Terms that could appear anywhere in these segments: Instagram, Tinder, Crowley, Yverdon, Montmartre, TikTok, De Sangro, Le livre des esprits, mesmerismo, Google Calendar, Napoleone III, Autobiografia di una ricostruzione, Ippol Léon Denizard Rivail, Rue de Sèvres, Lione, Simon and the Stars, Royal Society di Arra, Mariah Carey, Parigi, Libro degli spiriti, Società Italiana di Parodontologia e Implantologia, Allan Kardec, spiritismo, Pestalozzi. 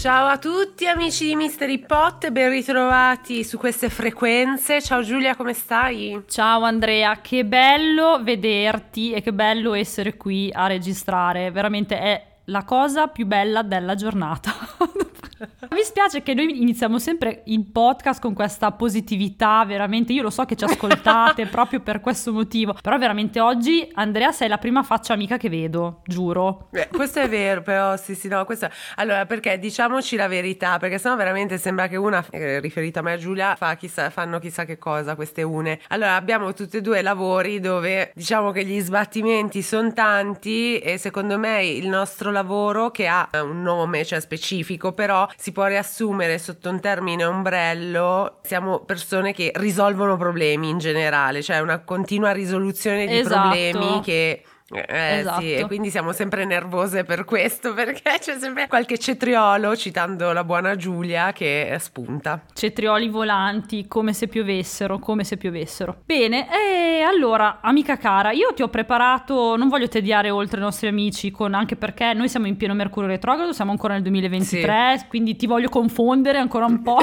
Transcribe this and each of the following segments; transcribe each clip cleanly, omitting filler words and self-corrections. Ciao a tutti amici di Mystery Pot, ben ritrovati su queste frequenze. Ciao Giulia, come stai? Ciao Andrea, che bello vederti e che bello essere qui a registrare, veramente è la cosa più bella della giornata. Mi spiace che noi iniziamo sempre il podcast con questa positività, veramente, io lo so che ci ascoltate proprio per questo motivo, però veramente oggi Andrea sei la prima faccia amica che vedo, giuro. Questo è vero, però sì no, questo... Allora, perché diciamoci la verità, perché sennò veramente sembra che una, riferita a me e a Giulia, fanno chissà che cosa queste une. Allora, abbiamo tutte e due lavori dove diciamo che gli sbattimenti sono tanti e secondo me il nostro lavoro, che ha un nome, cioè specifico, però si può riassumere sotto un termine ombrello, siamo persone che risolvono problemi in generale, cioè una continua risoluzione di problemi che... esatto. Sì, e quindi siamo sempre nervose per questo, perché c'è sempre qualche cetriolo, citando la buona Giulia, che spunta. Cetrioli volanti, come se piovessero. Bene, e allora amica cara, io ti ho preparato, non voglio tediare oltre i nostri amici con, anche perché noi siamo in pieno Mercurio retrogrado, siamo ancora nel 2023, sì. Quindi ti voglio confondere ancora un po'.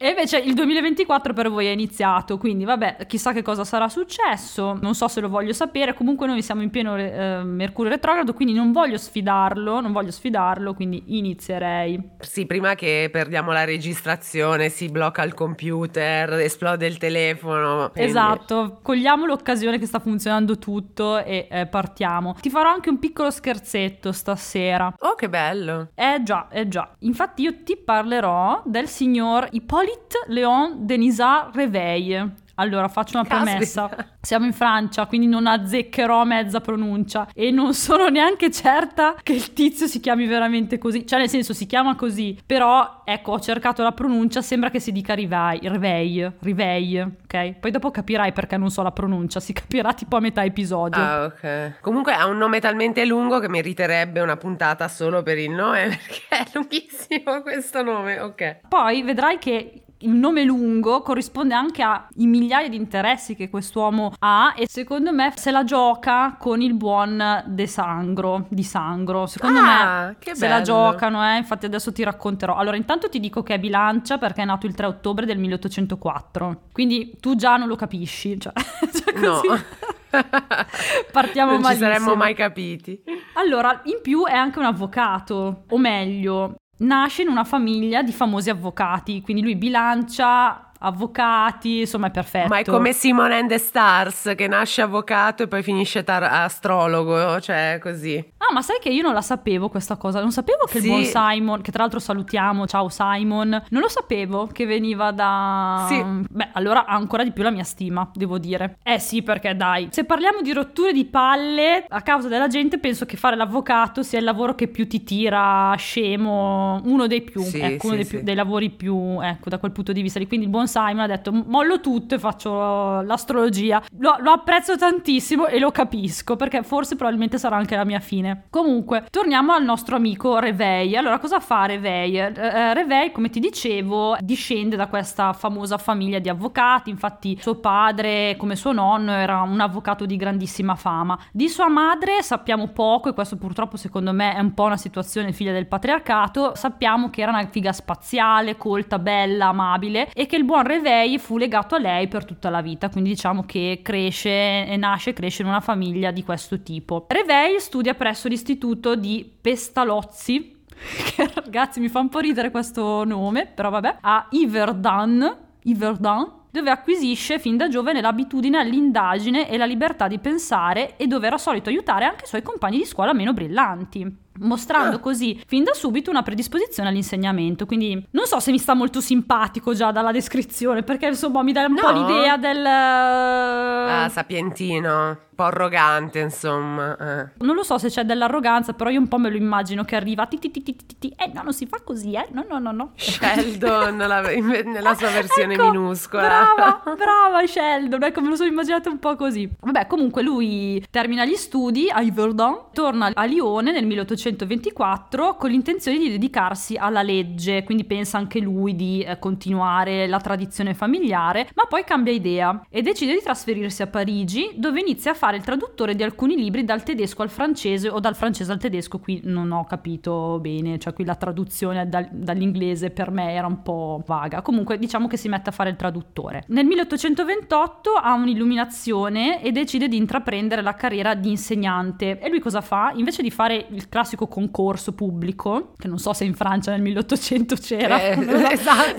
E invece il 2024 per voi è iniziato, quindi vabbè, chissà che cosa sarà successo, non so se lo voglio sapere. Comunque noi siamo in pieno Mercurio retrogrado, quindi non voglio sfidarlo, quindi inizierei. Sì, prima che perdiamo la registrazione, si blocca il computer, esplode il telefono. Quindi... Esatto, cogliamo l'occasione che sta funzionando tutto e partiamo. Ti farò anche un piccolo scherzetto stasera. Oh, che bello! Eh già. Infatti io ti parlerò del signor Ippol Léon Denizard Rivail. Allora faccio una premessa, siamo in Francia quindi non azzeccherò mezza pronuncia e non sono neanche certa che il tizio si chiami veramente così, cioè nel senso si chiama così, però ecco, ho cercato la pronuncia, sembra che si dica Rivail, ok? Poi dopo capirai perché non so la pronuncia, si capirà tipo a metà episodio. Ah, ok. Comunque ha un nome talmente lungo che meriterebbe una puntata solo per il nome, perché è lunghissimo questo nome, ok? Poi vedrai che il nome lungo corrisponde anche ai migliaia di interessi che quest'uomo ha e secondo me se la gioca con il buon De Sangro. Secondo me che se bello. La giocano, infatti adesso ti racconterò. Allora intanto ti dico che è bilancia perché è nato il 3 ottobre del 1804, quindi tu già non lo capisci, cioè così. No. Partiamo non malissimo. Ci saremmo mai capiti. Allora in più è anche un avvocato, o meglio nasce in una famiglia di famosi avvocati, quindi lui bilancia, avvocati, insomma è perfetto. Ma è come Simon and the Stars, che nasce avvocato e poi finisce astrologo, cioè così. Ah, ma sai che io non la sapevo questa cosa, non sapevo che sì. Il buon Simon, che tra l'altro salutiamo, ciao Simon, non lo sapevo che veniva da... Sì. Beh, allora ha ancora di più la mia stima, devo dire. Sì, perché dai, se parliamo di rotture di palle a causa della gente, penso che fare l'avvocato sia il lavoro che più ti tira scemo, uno dei più, sì, ecco, uno dei dei lavori più, ecco, da quel punto di vista lì, quindi il buon Simon ha detto mollo tutto e faccio l'astrologia, lo apprezzo tantissimo e lo capisco perché forse probabilmente sarà anche la mia fine. Comunque torniamo al nostro amico Rivail. Allora cosa fa Rivail? Rivail, come ti dicevo, discende da questa famosa famiglia di avvocati, infatti suo padre come suo nonno era un avvocato di grandissima fama. Di sua madre sappiamo poco e questo purtroppo secondo me è un po' una situazione figlia del patriarcato, sappiamo che era una figa spaziale, colta, bella, amabile e che il buon Rivail fu legato a lei per tutta la vita, quindi diciamo che cresce in una famiglia di questo tipo. Rivail studia presso l'istituto di Pestalozzi, che ragazzi mi fa un po' ridere questo nome, però vabbè, a Yverdon, dove acquisisce fin da giovane l'abitudine all'indagine e la libertà di pensare e dove era solito aiutare anche i suoi compagni di scuola meno brillanti, mostrando così fin da subito una predisposizione all'insegnamento. Quindi non so se mi sta molto simpatico già dalla descrizione, perché insomma mi dà un po' l'idea del... sapientino, un po' arrogante insomma. Non lo so se c'è dell'arroganza, però io un po' me lo immagino che arriva no, non si fa così, no. Sheldon nella sua versione ecco, minuscola. Brava Sheldon, ecco me lo sono immaginato un po' così. Vabbè, comunque lui termina gli studi a Yverdon, torna a Lione nel 1800 1824 con l'intenzione di dedicarsi alla legge, quindi pensa anche lui di continuare la tradizione familiare, ma poi cambia idea e decide di trasferirsi a Parigi, dove inizia a fare il traduttore di alcuni libri dal tedesco al francese o dal francese al tedesco, qui non ho capito bene, cioè qui la traduzione dall'inglese per me era un po' vaga, comunque diciamo che si mette a fare il traduttore. Nel 1828 ha un'illuminazione e decide di intraprendere la carriera di insegnante, e lui cosa fa? Invece di fare il classico concorso pubblico, che non so se in Francia nel 1800 c'era, esatto.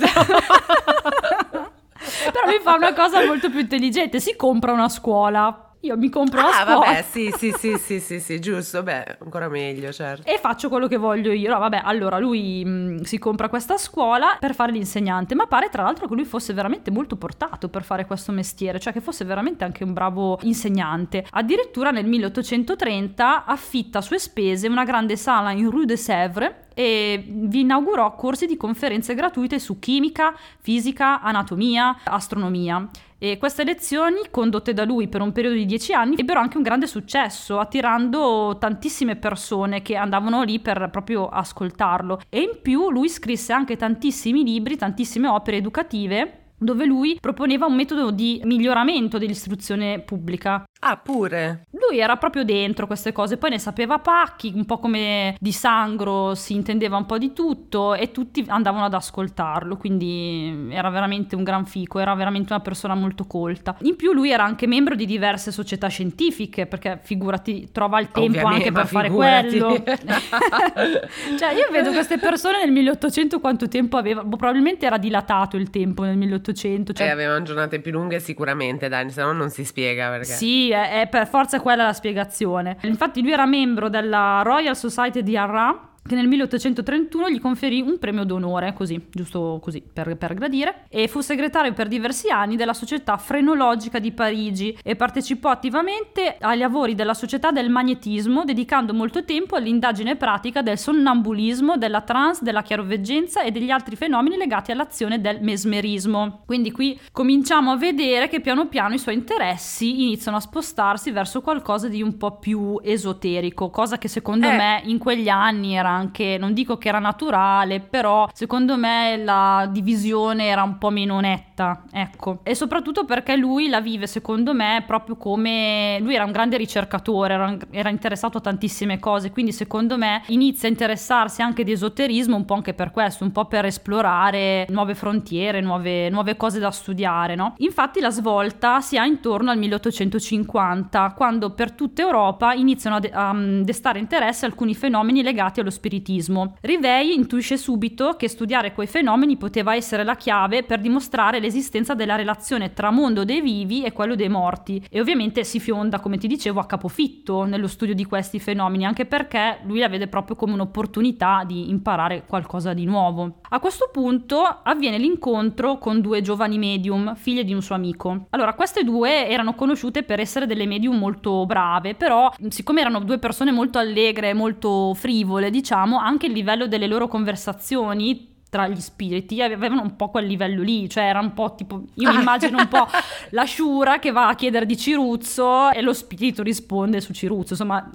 Però lui fa una cosa molto più intelligente, si compra una scuola. Io mi compro la scuola. Vabbè, sì, giusto, beh, ancora meglio, certo. E faccio quello che voglio io. No, vabbè, allora lui si compra questa scuola per fare l'insegnante, ma pare tra l'altro che lui fosse veramente molto portato per fare questo mestiere, cioè che fosse veramente anche un bravo insegnante. Addirittura nel 1830 affitta a sue spese una grande sala in Rue de Sèvres e vi inaugurò corsi di conferenze gratuite su chimica, fisica, anatomia, astronomia. E queste lezioni, condotte da lui per un periodo di 10 anni, ebbero anche un grande successo, attirando tantissime persone che andavano lì per proprio ascoltarlo. E in più lui scrisse anche tantissimi libri, tantissime opere educative, dove lui proponeva un metodo di miglioramento dell'istruzione pubblica. Ah, pure? Lui era proprio dentro queste cose, poi ne sapeva pacchi, un po' come De Sangro, si intendeva un po' di tutto e tutti andavano ad ascoltarlo, quindi era veramente un gran fico, era veramente una persona molto colta. In più lui era anche membro di diverse società scientifiche, perché figurati, trova il tempo anche per fare quello. Cioè io vedo queste persone nel 1800 quanto tempo aveva, probabilmente era dilatato il tempo nel 1800. Cioè... avevano giornate più lunghe sicuramente, dai, se no non si spiega perché. Sì, è per forza quella la spiegazione. Infatti lui era membro della Royal Society di Arra, che nel 1831 gli conferì un premio d'onore, così, giusto così, per gradire, e fu segretario per diversi anni della Società Frenologica di Parigi e partecipò attivamente agli lavori della Società del Magnetismo, dedicando molto tempo all'indagine pratica del sonnambulismo, della trance, della chiaroveggenza e degli altri fenomeni legati all'azione del mesmerismo. Quindi qui cominciamo a vedere che piano piano i suoi interessi iniziano a spostarsi verso qualcosa di un po' più esoterico, cosa che secondo me in quegli anni era anche, non dico che era naturale, però secondo me la divisione era un po' meno netta, ecco. E soprattutto perché lui la vive, secondo me, proprio come lui era un grande ricercatore, era interessato a tantissime cose, quindi secondo me inizia a interessarsi anche di esoterismo un po' anche per questo, un po' per esplorare nuove frontiere, nuove cose da studiare, no? Infatti la svolta si ha intorno al 1850, quando per tutta Europa iniziano a destare interesse alcuni fenomeni legati allo spiritismo. Rivail intuisce subito che studiare quei fenomeni poteva essere la chiave per dimostrare l'esistenza della relazione tra mondo dei vivi e quello dei morti, e ovviamente si fionda, come ti dicevo, a capofitto nello studio di questi fenomeni, anche perché lui la vede proprio come un'opportunità di imparare qualcosa di nuovo. A questo punto avviene l'incontro con due giovani medium, figlie di un suo amico. Allora, queste due erano conosciute per essere delle medium molto brave, però siccome erano due persone molto allegre, molto frivole, diciamo, anche il livello delle loro conversazioni tra gli spiriti avevano un po' quel livello lì, cioè era un po' tipo, io mi immagino un po' la sciura che va a chiedere di Ciruzzo e lo spirito risponde su Ciruzzo, insomma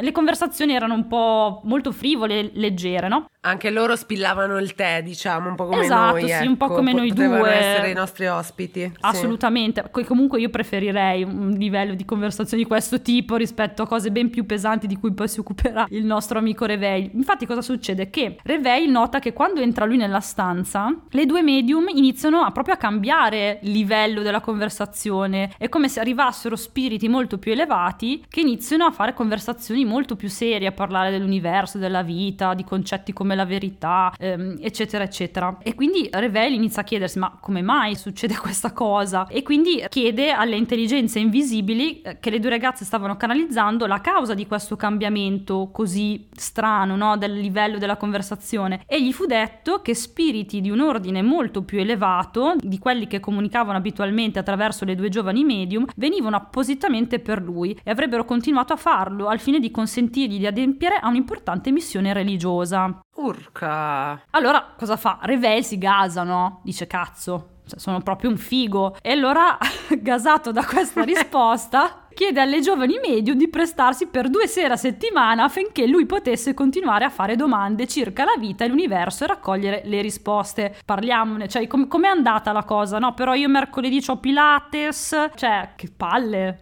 le conversazioni erano un po' molto frivole, leggere, no? Anche loro spillavano il tè, diciamo, un po' come noi. Esatto, sì, ecco, un po' come noi due. Potevano essere i nostri ospiti. Assolutamente, sì. Comunque io preferirei un livello di conversazioni di questo tipo rispetto a cose ben più pesanti di cui poi si occuperà il nostro amico Rivail. Infatti cosa succede? Che Rivail nota che quando entra lui nella stanza, le due medium iniziano proprio a cambiare il livello della conversazione. È come se arrivassero spiriti molto più elevati che iniziano a fare conversazioni molto più serie, a parlare dell'universo, della vita, di concetti come la verità, eccetera eccetera. E quindi Rivail inizia a chiedersi ma come mai succede questa cosa, e quindi chiede alle intelligenze invisibili che le due ragazze stavano canalizzando la causa di questo cambiamento così strano, no, del livello della conversazione, e gli fu detto che spiriti di un ordine molto più elevato di quelli che comunicavano abitualmente attraverso le due giovani medium venivano appositamente per lui e avrebbero continuato a farlo al fine di consentirgli di adempiere a un'importante missione religiosa. Urca! Allora cosa fa? Rivail si gasa, no? Dice cazzo, cioè, sono proprio un figo. E allora, gasato da questa risposta, chiede alle giovani medium di prestarsi per 2 sere a settimana affinché lui potesse continuare a fare domande circa la vita e l'universo e raccogliere le risposte. Parliamone, cioè com'è andata la cosa? No, però io mercoledì c'ho Pilates, cioè che palle.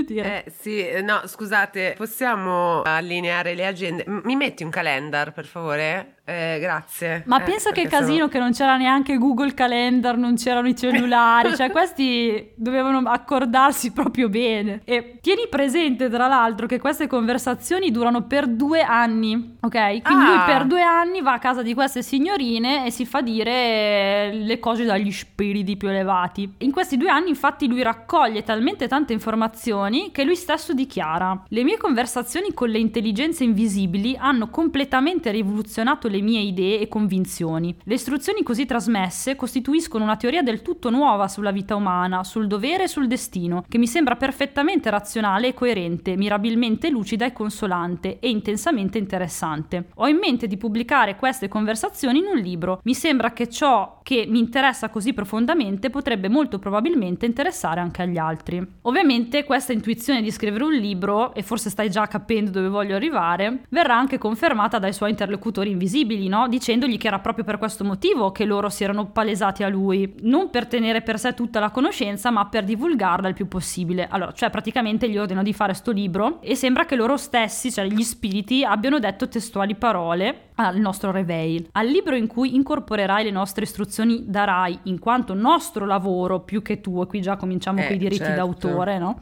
Dire. Sì, no, scusate, possiamo allineare le agende? Mi metti un calendar, per favore? Grazie. Ma pensa che casino, che non c'era neanche Google Calendar, non c'erano i cellulari, cioè questi dovevano accordarsi proprio bene. E tieni presente, tra l'altro, che queste conversazioni durano per 2 anni, ok? Quindi lui per 2 anni va a casa di queste signorine e si fa dire le cose dagli spiriti più elevati. In questi 2 anni, infatti, lui raccoglie talmente tante informazioni che lui stesso dichiara: le mie conversazioni con le intelligenze invisibili hanno completamente rivoluzionato le mie idee e convinzioni. Le istruzioni così trasmesse costituiscono una teoria del tutto nuova sulla vita umana, sul dovere e sul destino, che mi sembra perfettamente razionale e coerente, mirabilmente lucida e consolante, e intensamente interessante. Ho in mente di pubblicare queste conversazioni in un libro. Mi sembra che ciò che mi interessa così profondamente potrebbe molto probabilmente interessare anche agli altri. Ovviamente questa intuizione di scrivere un libro, e forse stai già capendo dove voglio arrivare, verrà anche confermata dai suoi interlocutori invisibili, no? Dicendogli che era proprio per questo motivo che loro si erano palesati a lui, non per tenere per sé tutta la conoscenza, ma per divulgarla il più possibile. Allora, cioè praticamente gli ordinano di fare sto libro e sembra che loro stessi, cioè gli spiriti, abbiano detto testuali parole al nostro Rivail: al libro in cui incorporerai le nostre istruzioni darai, in quanto nostro lavoro più che tuo, qui già cominciamo con i diritti d'autore, no?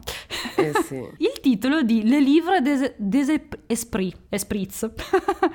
Sì. Il titolo di Le livre des esprits,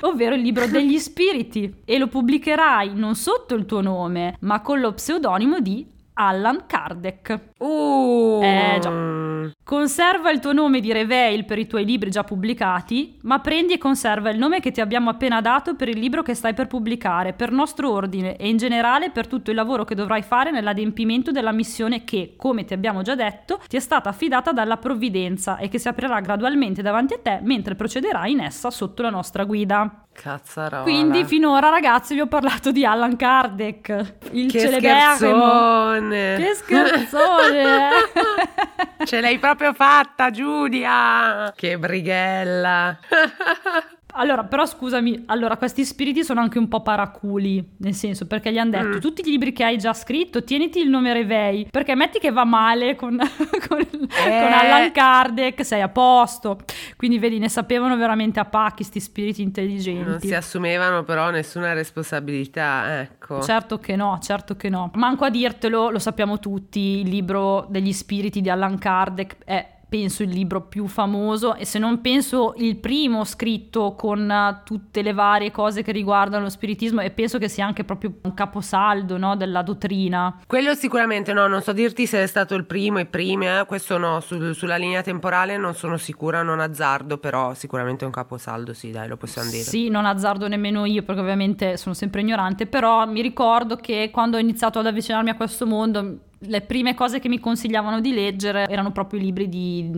ovvero il libro degli spiriti, e lo pubblicherai non sotto il tuo nome, ma con lo pseudonimo di Allan Kardec. Già. Conserva il tuo nome di Rivail per i tuoi libri già pubblicati, ma prendi e conserva il nome che ti abbiamo appena dato per il libro che stai per pubblicare, per nostro ordine e in generale per tutto il lavoro che dovrai fare nell'adempimento della missione che, come ti abbiamo già detto, ti è stata affidata dalla provvidenza e che si aprirà gradualmente davanti a te mentre procederai in essa sotto la nostra guida. Cazzarola. Quindi finora, ragazzi, vi ho parlato di Allan Kardec, il celeberrimo. Che scherzone! Ce l'hai proprio fatta, Giulia! Che brighella! Allora, però scusami, allora questi spiriti sono anche un po' paraculi, nel senso, perché gli hanno detto tutti i libri che hai già scritto, tieniti il nome Rivail, perché metti che va male con Allan Kardec, sei a posto. Quindi vedi, ne sapevano veramente a pacchi sti spiriti intelligenti. Non si assumevano però nessuna responsabilità, ecco. Certo che no. Manco a dirtelo, lo sappiamo tutti, il libro degli spiriti di Allan Kardec è, penso, il libro più famoso, e se non penso il primo scritto con tutte le varie cose che riguardano lo spiritismo, e penso che sia anche proprio un caposaldo, no, della dottrina. Quello sicuramente no, non so dirti se è stato il primo e prime, questo no, sulla linea temporale non sono sicura, non azzardo, però sicuramente è un caposaldo, sì, dai, lo possiamo dire. Sì, non azzardo nemmeno io, perché ovviamente sono sempre ignorante, però mi ricordo che quando ho iniziato ad avvicinarmi a questo mondo, le prime cose che mi consigliavano di leggere erano proprio i libri di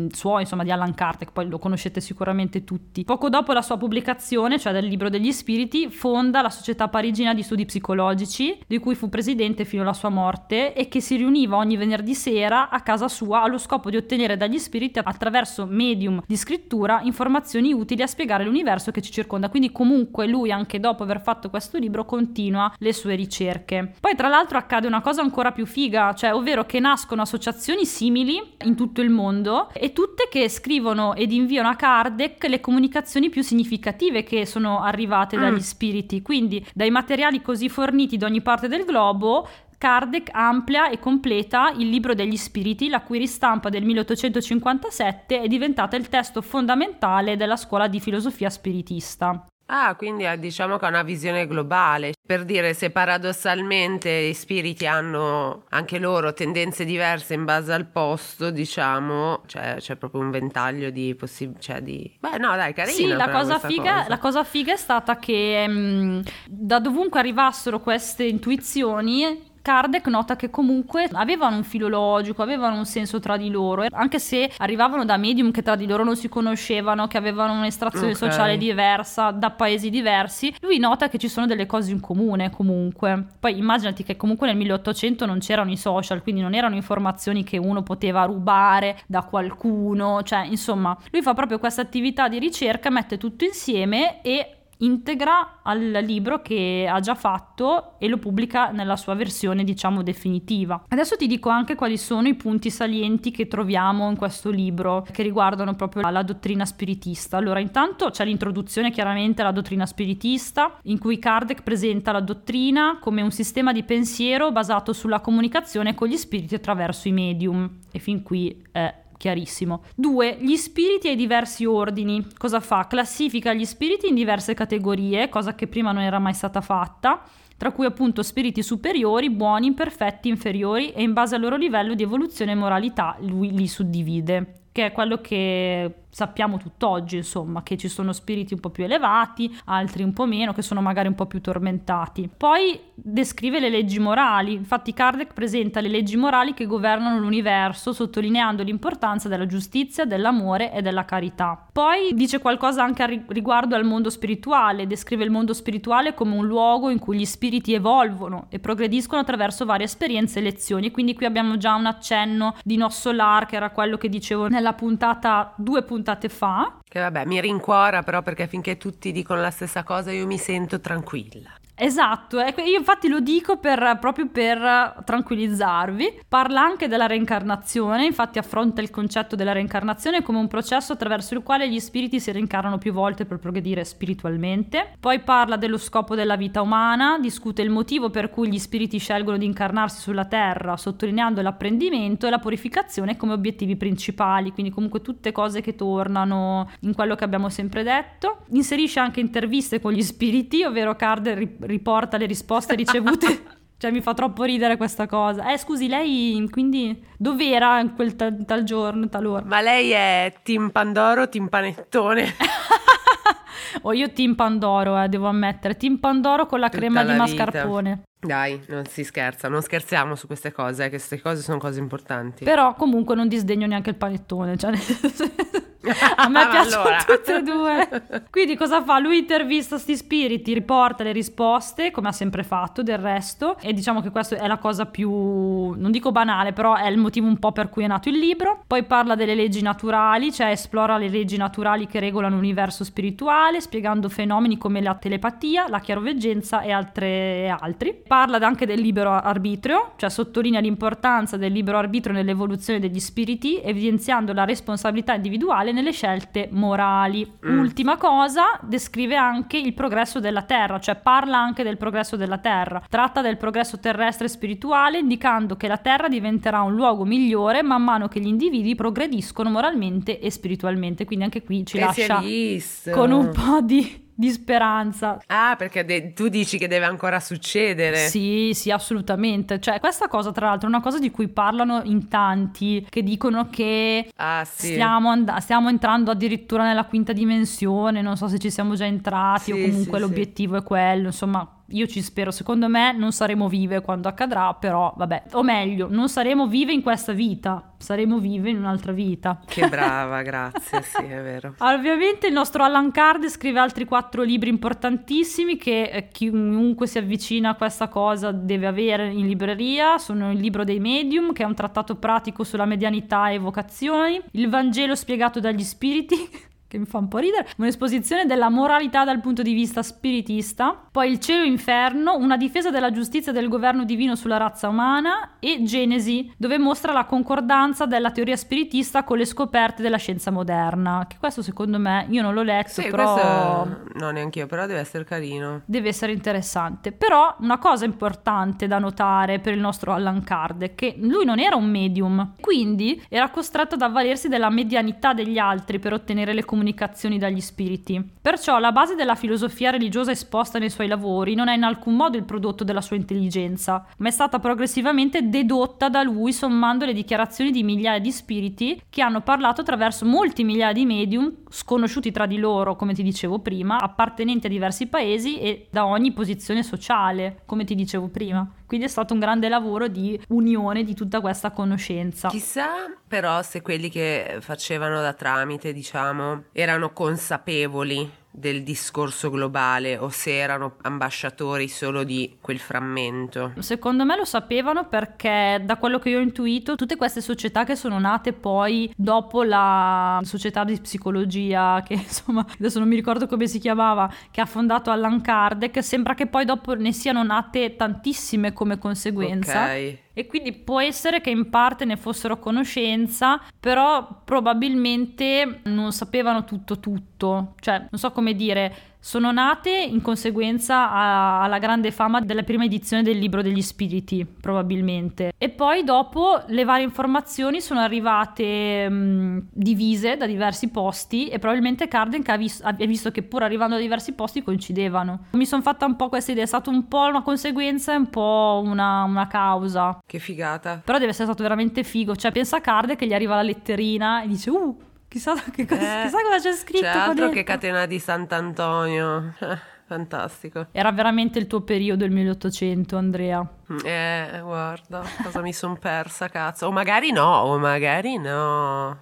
Allan Kardec, poi lo conoscete sicuramente tutti. Poco dopo la sua pubblicazione, cioè del libro degli spiriti, fonda la Società Parigina di Studi Psicologici, di cui fu presidente fino alla sua morte, e che si riuniva ogni venerdì sera a casa sua allo scopo di ottenere dagli spiriti, attraverso medium di scrittura, informazioni utili a spiegare l'universo che ci circonda. Quindi comunque lui, anche dopo aver fatto questo libro, continua le sue ricerche. Poi tra l'altro accade una cosa ancora più figa, cioè ovvero che nascono associazioni simili in tutto il mondo, e tutte che scrivono ed inviano a Kardec le comunicazioni più significative che sono arrivate dagli spiriti. Quindi dai materiali così forniti da ogni parte del globo, Kardec amplia e completa il libro degli spiriti, la cui ristampa del 1857 è diventata il testo fondamentale della scuola di filosofia spiritista. Quindi diciamo che ha una visione globale. Per dire, se paradossalmente i spiriti hanno anche loro tendenze diverse in base al posto, diciamo, cioè c'è proprio un ventaglio di possibili, cioè di... Beh, no, dai, carino. Sì, la cosa figa è stata che da dovunque arrivassero queste intuizioni, Kardec nota che comunque avevano un filo logico, avevano un senso tra di loro, anche se arrivavano da medium che tra di loro non si conoscevano, che avevano un'estrazione sociale diversa, da paesi diversi. Lui nota che ci sono delle cose in comune comunque. Poi immaginati che comunque nel 1800 non c'erano i social, quindi non erano informazioni che uno poteva rubare da qualcuno, cioè insomma lui fa proprio questa attività di ricerca, mette tutto insieme e integra al libro che ha già fatto e lo pubblica nella sua versione, diciamo, definitiva. Adesso ti dico anche quali sono i punti salienti che troviamo in questo libro che riguardano proprio la dottrina spiritista. Allora, intanto c'è l'introduzione chiaramente alla dottrina spiritista, in cui Kardec presenta la dottrina come un sistema di pensiero basato sulla comunicazione con gli spiriti attraverso i medium, e fin qui è chiarissimo. 2. Gli spiriti e i diversi ordini. Cosa fa? Classifica gli spiriti in diverse categorie, cosa che prima non era mai stata fatta, tra cui appunto spiriti superiori, buoni, imperfetti, inferiori, e in base al loro livello di evoluzione e moralità lui li suddivide, che è quello che sappiamo tutt'oggi, insomma, che ci sono spiriti un po' più elevati, altri un po' meno, che sono magari un po' più tormentati. Poi descrive le leggi morali. Infatti Kardec presenta le leggi morali che governano l'universo, sottolineando l'importanza della giustizia, dell'amore e della carità. Poi dice qualcosa anche riguardo al mondo spirituale. Descrive il mondo spirituale come un luogo in cui gli spiriti evolvono e progrediscono attraverso varie esperienze e lezioni. Quindi qui abbiamo già un accenno di Nossolar, che era quello che dicevo nella puntata 2 puntate fa. Che vabbè, mi rincuora però, perché finché tutti dicono la stessa cosa io mi sento tranquilla. Esatto, io infatti lo dico proprio per tranquillizzarvi. Parla anche della reincarnazione, infatti affronta il concetto della reincarnazione come un processo attraverso il quale gli spiriti si reincarnano più volte per progredire spiritualmente. Poi parla dello scopo della vita umana, discute il motivo per cui gli spiriti scelgono di incarnarsi sulla terra, sottolineando l'apprendimento e la purificazione come obiettivi principali, quindi comunque tutte cose che tornano in quello che abbiamo sempre detto. Inserisce anche interviste con gli spiriti, ovvero Kardec riporta le risposte ricevute. Cioè mi fa troppo ridere questa cosa. Scusi, lei quindi dov'era in quel tal giorno, tal ora? Ma lei è team Pandoro, team Panettone? O io team Pandoro, devo ammettere. Team Pandoro con la tutta crema la di mascarpone. Vita. Dai, non si scherza, non scherziamo su queste cose, che queste cose sono cose importanti. Però comunque non disdegno neanche il panettone, cioè a me piacciono allora tutte e due. Quindi cosa fa? Lui intervista sti spiriti, riporta le risposte, come ha sempre fatto del resto, e diciamo che questa è la cosa più, non dico banale, però è il motivo un po' per cui è nato il libro. Poi parla delle leggi naturali, cioè esplora le leggi naturali che regolano l'universo spirituale, spiegando fenomeni come la telepatia, la chiaroveggenza e altri. Parla anche del libero arbitrio, cioè sottolinea l'importanza del libero arbitrio nell'evoluzione degli spiriti, evidenziando la responsabilità individuale nelle scelte morali. Ultima cosa, descrive anche il progresso della terra, cioè parla anche del progresso della terra, tratta del progresso terrestre spirituale, indicando che la terra diventerà un luogo migliore man mano che gli individui progrediscono moralmente e spiritualmente. Quindi anche qui ci lascia con un po' di speranza. Ah, perché tu dici che deve ancora succedere. Sì, assolutamente. Cioè questa cosa tra l'altro è una cosa di cui parlano in tanti, che dicono che stiamo entrando addirittura nella quinta dimensione, non so se ci siamo già entrati, o comunque l'obiettivo è quello, insomma. Io ci spero, secondo me non saremo vive quando accadrà, però vabbè, o meglio, non saremo vive in questa vita, saremo vive in un'altra vita. Che brava, grazie, sì, è vero. Ovviamente il nostro Allan Kardec scrive altri 4 libri importantissimi che chiunque si avvicina a questa cosa deve avere in libreria. Sono il Libro dei Medium, che è un trattato pratico sulla medianità e vocazioni, il Vangelo spiegato dagli spiriti, che mi fa un po' ridere, un'esposizione della moralità dal punto di vista spiritista, poi il Cielo e Inferno, una difesa della giustizia del governo divino sulla razza umana, e Genesi, dove mostra la concordanza della teoria spiritista con le scoperte della scienza moderna, che questo secondo me, io non l'ho letto, però no, neanche io, però deve essere carino, deve essere interessante. Però una cosa importante da notare per il nostro Allan Kardec, che lui non era un medium, quindi era costretto ad avvalersi della medianità degli altri per ottenere le comunicazioni dagli spiriti. Perciò la base della filosofia religiosa esposta nei suoi lavori non è in alcun modo il prodotto della sua intelligenza, ma è stata progressivamente dedotta da lui sommando le dichiarazioni di migliaia di spiriti che hanno parlato attraverso molti migliaia di medium sconosciuti tra di loro, come ti dicevo prima, appartenenti a diversi paesi e da ogni posizione sociale, come ti dicevo prima. Quindi è stato un grande lavoro di unione di tutta questa conoscenza. Chissà però se quelli che facevano da tramite, diciamo, erano consapevoli del discorso globale o se erano ambasciatori solo di quel frammento. Secondo me lo sapevano, perché da quello che io ho intuito tutte queste società che sono nate poi dopo la società di psicologia, che insomma adesso non mi ricordo come si chiamava, che ha fondato Allan Kardec, sembra che poi dopo ne siano nate tantissime come conseguenza. Ok. E quindi può essere che in parte ne fossero conoscenza, però probabilmente non sapevano tutto, cioè non so come dire, sono nate in conseguenza alla grande fama della prima edizione del Libro degli Spiriti, probabilmente, e poi dopo le varie informazioni sono arrivate divise da diversi posti, e probabilmente Kardec ha visto che pur arrivando da diversi posti coincidevano. Mi sono fatta un po' questa idea, è stata un po' una conseguenza e un po' una causa. Che figata. Però deve essere stato veramente figo, cioè pensa a Kardec che gli arriva la letterina e dice chissà cosa c'è scritto. C'è altro dentro. Che catena di Sant'Antonio. Fantastico. Era veramente il tuo periodo, il 1800, Andrea. Guarda, cosa mi son persa, cazzo. O magari no.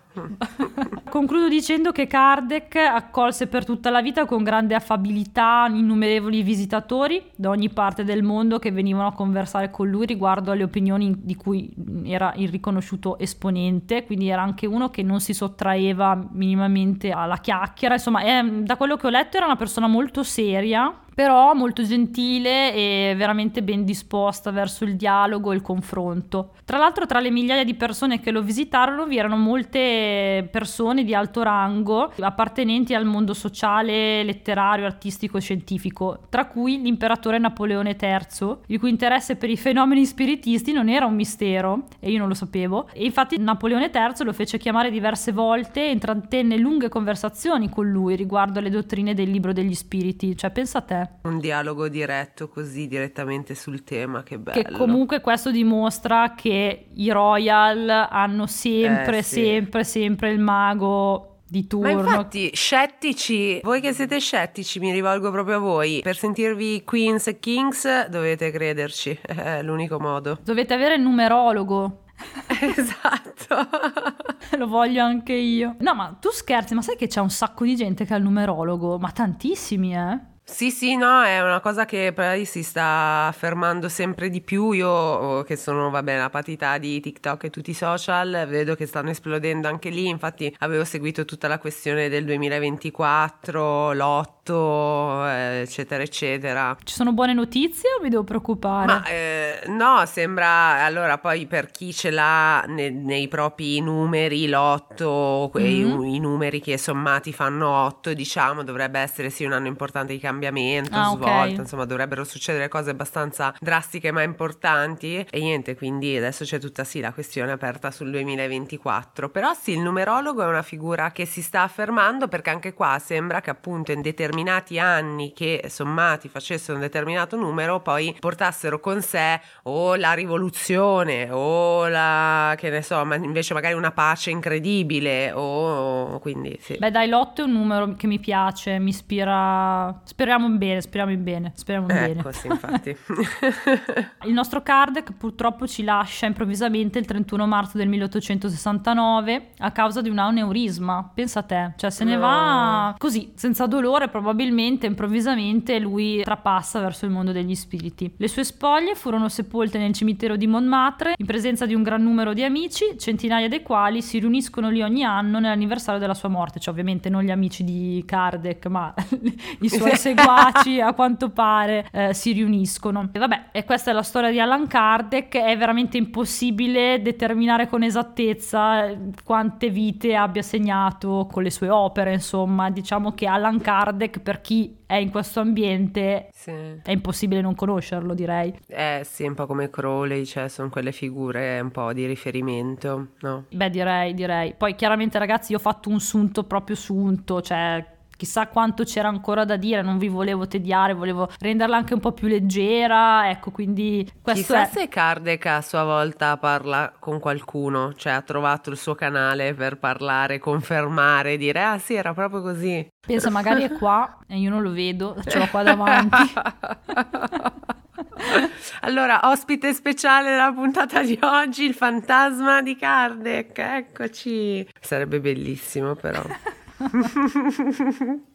Concludo dicendo che Kardec accolse per tutta la vita con grande affabilità innumerevoli visitatori da ogni parte del mondo che venivano a conversare con lui riguardo alle opinioni di cui era il riconosciuto esponente, quindi era anche uno che non si sottraeva minimamente alla chiacchiera. Insomma, da quello che ho letto era una persona molto seria, però molto gentile e veramente ben disposta verso il dialogo e il confronto. Tra l'altro, tra le migliaia di persone che lo visitarono vi erano molte persone di alto rango appartenenti al mondo sociale, letterario, artistico e scientifico, tra cui l'imperatore Napoleone III, il cui interesse per i fenomeni spiritisti non era un mistero, e io non lo sapevo, e infatti Napoleone III lo fece chiamare diverse volte e intrattenne lunghe conversazioni con lui riguardo alle dottrine del Libro degli Spiriti. Cioè, pensa a te. Un dialogo diretto, così direttamente sul tema, che bello. Che comunque questo dimostra che i Royal hanno sempre, sì, sempre il mago di turno. Ma infatti, scettici, voi che siete scettici, mi rivolgo proprio a voi, per sentirvi Queens e Kings dovete crederci, è l'unico modo. Dovete avere il numerologo. Esatto. Lo voglio anche io. No, ma tu scherzi, ma sai che c'è un sacco di gente che ha il numerologo? Ma tantissimi, Sì, no, è una cosa che poi si sta affermando sempre di più. Io che sono, la patita di TikTok e tutti i social, vedo che stanno esplodendo anche lì. Infatti avevo seguito tutta la questione del 2024, l'otto, eccetera eccetera. Ci sono buone notizie o mi devo preoccupare? Ma no, sembra, allora poi per chi ce l'ha nei propri numeri l'otto, i numeri che sommati fanno 8, diciamo, dovrebbe essere sì un anno importante di cambiamento, svolta, okay. Insomma dovrebbero succedere cose abbastanza drastiche ma importanti, e niente, quindi adesso c'è tutta la questione aperta sul 2024, però sì, il numerologo è una figura che si sta affermando, perché anche qua sembra che appunto in determinati anni che sommati facessero un determinato numero poi portassero con sé o la rivoluzione o la, che ne so, ma invece magari una pace incredibile, o quindi sì. Beh dai, l'otto è un numero che mi piace, mi ispira. Speriamo in bene. Ecco, sì, infatti. Il nostro Kardec purtroppo ci lascia improvvisamente il 31 marzo del 1869 a causa di un aneurisma. Pensa a te, cioè se ne va così, senza dolore, probabilmente improvvisamente lui trapassa verso il mondo degli spiriti. Le sue spoglie furono sepolte nel cimitero di Montmartre in presenza di un gran numero di amici, centinaia dei quali si riuniscono lì ogni anno nell'anniversario della sua morte. Cioè ovviamente non gli amici di Kardec, ma i suoi seguaci a quanto pare si riuniscono. E vabbè, e questa è la storia di Allan Kardec. È veramente impossibile determinare con esattezza quante vite abbia segnato con le sue opere, insomma diciamo che Allan Kardec, per chi è in questo ambiente, sì, è impossibile non conoscerlo, direi. Sì, un po' come Crowley, cioè sono quelle figure un po' di riferimento, no? Beh direi, poi chiaramente ragazzi io ho fatto un sunto, cioè chissà quanto c'era ancora da dire, non vi volevo tediare, volevo renderla anche un po' più leggera, ecco, quindi questo. Chissà se Kardec a sua volta parla con qualcuno, cioè ha trovato il suo canale per parlare, confermare, dire sì, era proprio così. Pensa, magari è qua e io non lo vedo, ce l'ho qua davanti. Allora, ospite speciale della puntata di oggi, il fantasma di Kardec, eccoci. Sarebbe bellissimo però.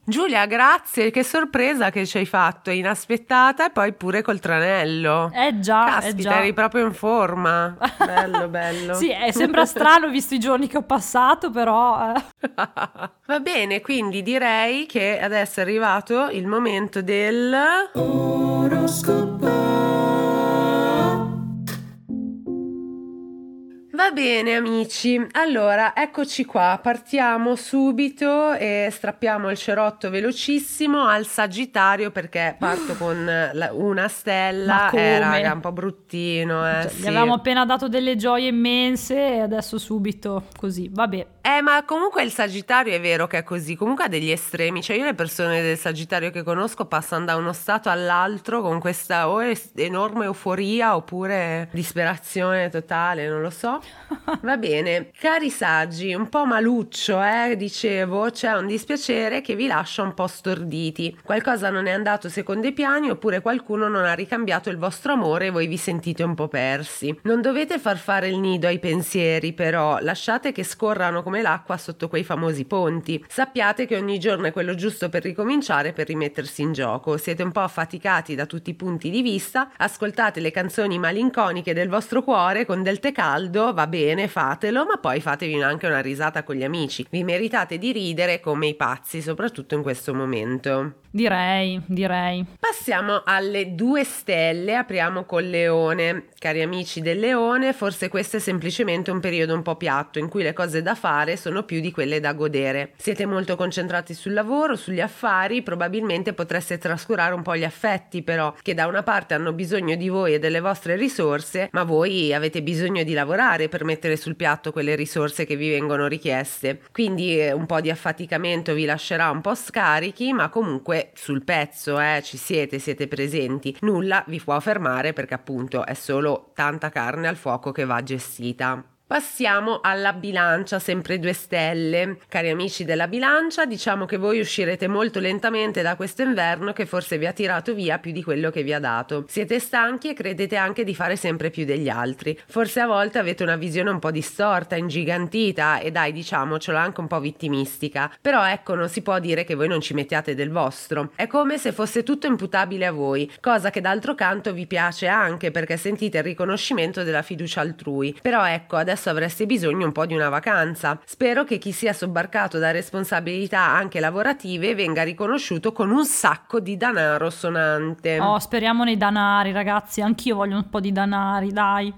Giulia, grazie, che sorpresa che ci hai fatto, inaspettata e poi pure col tranello. Eh già, caspita, eh già, eri proprio in forma. Bello, bello. Sì, sembra strano visto i giorni che ho passato, però. Va bene, quindi direi che adesso è arrivato il momento del oroscopo. Va bene amici, allora eccoci qua, partiamo subito e strappiamo il cerotto velocissimo al Sagittario, perché parto con una stella, raga, un po' bruttino. Cioè, sì. Gli avevamo appena dato delle gioie immense e adesso subito così, vabbè. Ma comunque il Sagittario è vero che è così, comunque ha degli estremi, cioè io le persone del Sagittario che conosco passano da uno stato all'altro con questa enorme euforia oppure disperazione totale, non lo so. Va bene, cari saggi, un po' maluccio, dicevo, c'è un dispiacere che vi lascia un po' storditi, qualcosa non è andato secondo i piani oppure qualcuno non ha ricambiato il vostro amore e voi vi sentite un po' persi. Non dovete far fare il nido ai pensieri però, lasciate che scorrano come l'acqua sotto quei famosi ponti. Sappiate che ogni giorno è quello giusto per ricominciare, per rimettersi in gioco. Siete un po' affaticati da tutti i punti di vista, ascoltate le canzoni malinconiche del vostro cuore con del tè caldo, va bene, fatelo, ma poi fatevi anche una risata con gli amici, vi meritate di ridere come i pazzi, soprattutto in questo momento. Direi. Passiamo alle due stelle, apriamo col Leone. Cari amici del Leone, forse questo è semplicemente un periodo un po' piatto in cui le cose da fare sono più di quelle da godere. Siete molto concentrati sul lavoro, sugli affari, probabilmente potreste trascurare un po' gli affetti però, che da una parte hanno bisogno di voi e delle vostre risorse, ma voi avete bisogno di lavorare per mettere sul piatto quelle risorse che vi vengono richieste, quindi un po' di affaticamento vi lascerà un po' scarichi, ma comunque sul pezzo, ci siete presenti, nulla vi può fermare perché appunto è solo tanta carne al fuoco che va gestita. Passiamo alla Bilancia, sempre due stelle. Cari amici della Bilancia, diciamo che voi uscirete molto lentamente da questo inverno che forse vi ha tirato via più di quello che vi ha dato. Siete stanchi e credete anche di fare sempre più degli altri. Forse a volte avete una visione un po' distorta, ingigantita e diciamocelo anche un po' vittimistica. Però ecco, non si può dire che voi non ci mettiate del vostro. È come se fosse tutto imputabile a voi, cosa che d'altro canto vi piace anche perché sentite il riconoscimento della fiducia altrui. Però ecco, adesso avreste bisogno un po' di una vacanza. Spero che chi sia sobbarcato da responsabilità anche lavorative venga riconosciuto con un sacco di danaro sonante. Oh, speriamo nei danari, ragazzi, anch'io voglio un po' di danari, dai.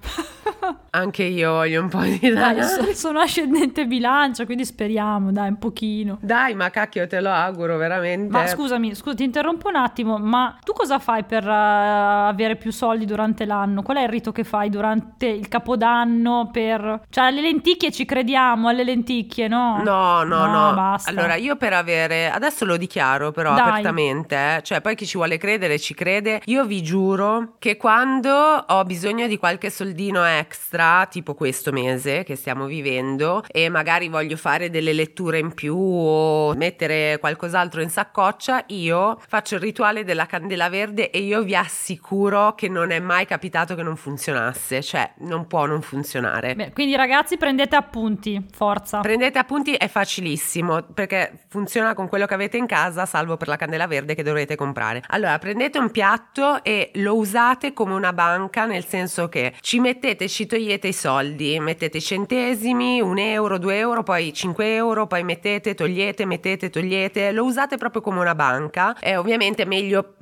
Anche io voglio un po' di danari. Dai, sono ascendente Bilancia, quindi speriamo, dai, un pochino. Dai, ma cacchio, te lo auguro veramente. Ma scusami, ti interrompo un attimo, ma tu cosa fai per avere più soldi durante l'anno? Qual è il rito che fai durante il Capodanno per... Cioè, alle lenticchie ci crediamo, alle lenticchie, no? No. Basta. Allora, io per avere... Adesso lo dichiaro però apertamente, Cioè, poi chi ci vuole credere ci crede. Io vi giuro che quando ho bisogno di qualche soldino extra, tipo questo mese che stiamo vivendo, e magari voglio fare delle letture in più o mettere qualcos'altro in saccoccia, io faccio il rituale della candela verde e io vi assicuro che non è mai capitato che non funzionasse. Cioè, non può non funzionare. Beh, quindi ragazzi, prendete appunti, forza. Prendete appunti, è facilissimo perché funziona con quello che avete in casa, salvo per la candela verde che dovrete comprare. Allora, prendete un piatto e lo usate come una banca, nel senso che ci togliete i soldi, mettete centesimi, 1 euro, 2 euro, poi 5 euro, poi mettete, togliete, lo usate proprio come una banca. E ovviamente è meglio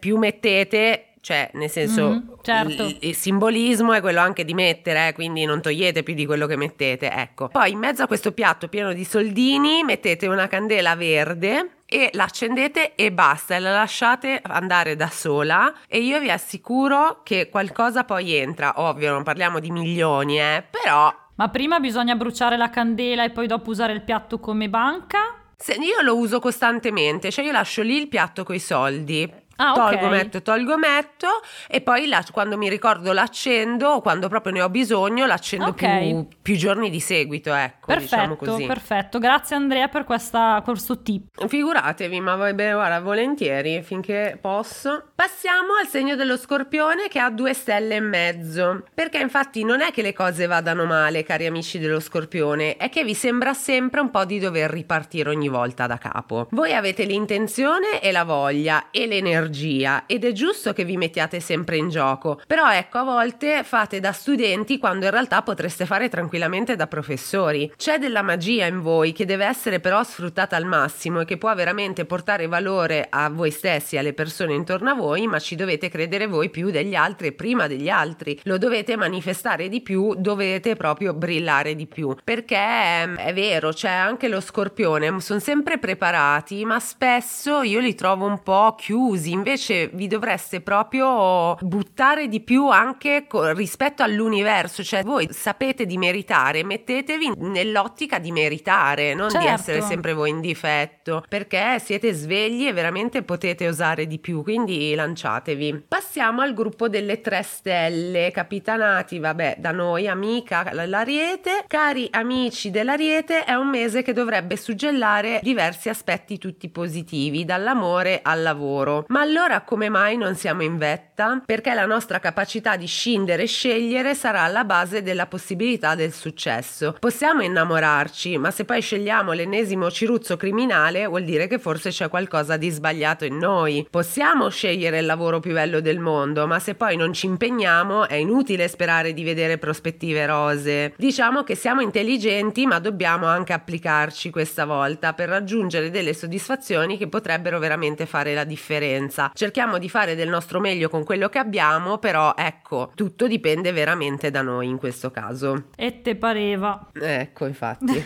più mettete, cioè nel senso certo. Il simbolismo è quello anche di mettere, quindi non togliete più di quello che mettete, ecco. Poi in mezzo a questo piatto pieno di soldini mettete una candela verde e l'accendete e basta, e la lasciate andare da sola e io vi assicuro che qualcosa poi entra. Ovvio, non parliamo di milioni, però... Ma prima bisogna bruciare la candela e poi dopo usare il piatto come banca? Io lo uso costantemente, cioè io lascio lì il piatto coi soldi. Tolgo, metto, tolgo, metto, e poi quando mi ricordo l'accendo, quando proprio ne ho bisogno l'accendo più giorni di seguito, ecco. Perfetto, diciamo così. Perfetto, grazie Andrea per questo tip. Figuratevi, ma va bene, guarda, volentieri, finché posso. Passiamo al segno dello Scorpione, che ha 2,5 stelle, perché infatti non è che le cose vadano male, cari amici dello Scorpione, è che vi sembra sempre un po' di dover ripartire ogni volta da capo. Voi avete l'intenzione e la voglia e l'energia, ed è giusto che vi mettiate sempre in gioco, però ecco, a volte fate da studenti quando in realtà potreste fare tranquillamente da professori. C'è della magia in voi che deve essere però sfruttata al massimo e che può veramente portare valore a voi stessi e alle persone intorno a voi, ma ci dovete credere voi più degli altri e prima degli altri, lo dovete manifestare di più, dovete proprio brillare di più, perché è vero, c'è anche lo Scorpione, sono sempre preparati, ma spesso io li trovo un po' chiusi. Invece vi dovreste proprio buttare di più anche rispetto all'universo, cioè voi sapete di meritare, mettetevi nell'ottica di meritare, non certo di essere sempre voi in difetto, perché siete svegli e veramente potete osare di più, quindi lanciatevi. Passiamo al gruppo delle 3 stelle, capitanati da noi amica l'Ariete. Cari amici dell'Ariete, è un mese che dovrebbe suggellare diversi aspetti tutti positivi, dall'amore al lavoro. Ma allora come mai non siamo in vetta? Perché la nostra capacità di scindere e scegliere sarà la base della possibilità del successo. Possiamo innamorarci, ma se poi scegliamo l'ennesimo ciruzzo criminale vuol dire che forse c'è qualcosa di sbagliato in noi. Possiamo scegliere il lavoro più bello del mondo, ma se poi non ci impegniamo è inutile sperare di vedere prospettive rosee. Diciamo che siamo intelligenti, ma dobbiamo anche applicarci questa volta per raggiungere delle soddisfazioni che potrebbero veramente fare la differenza. Cerchiamo di fare del nostro meglio con quello che abbiamo, però ecco, tutto dipende veramente da noi in questo caso. E te pareva. Ecco, infatti.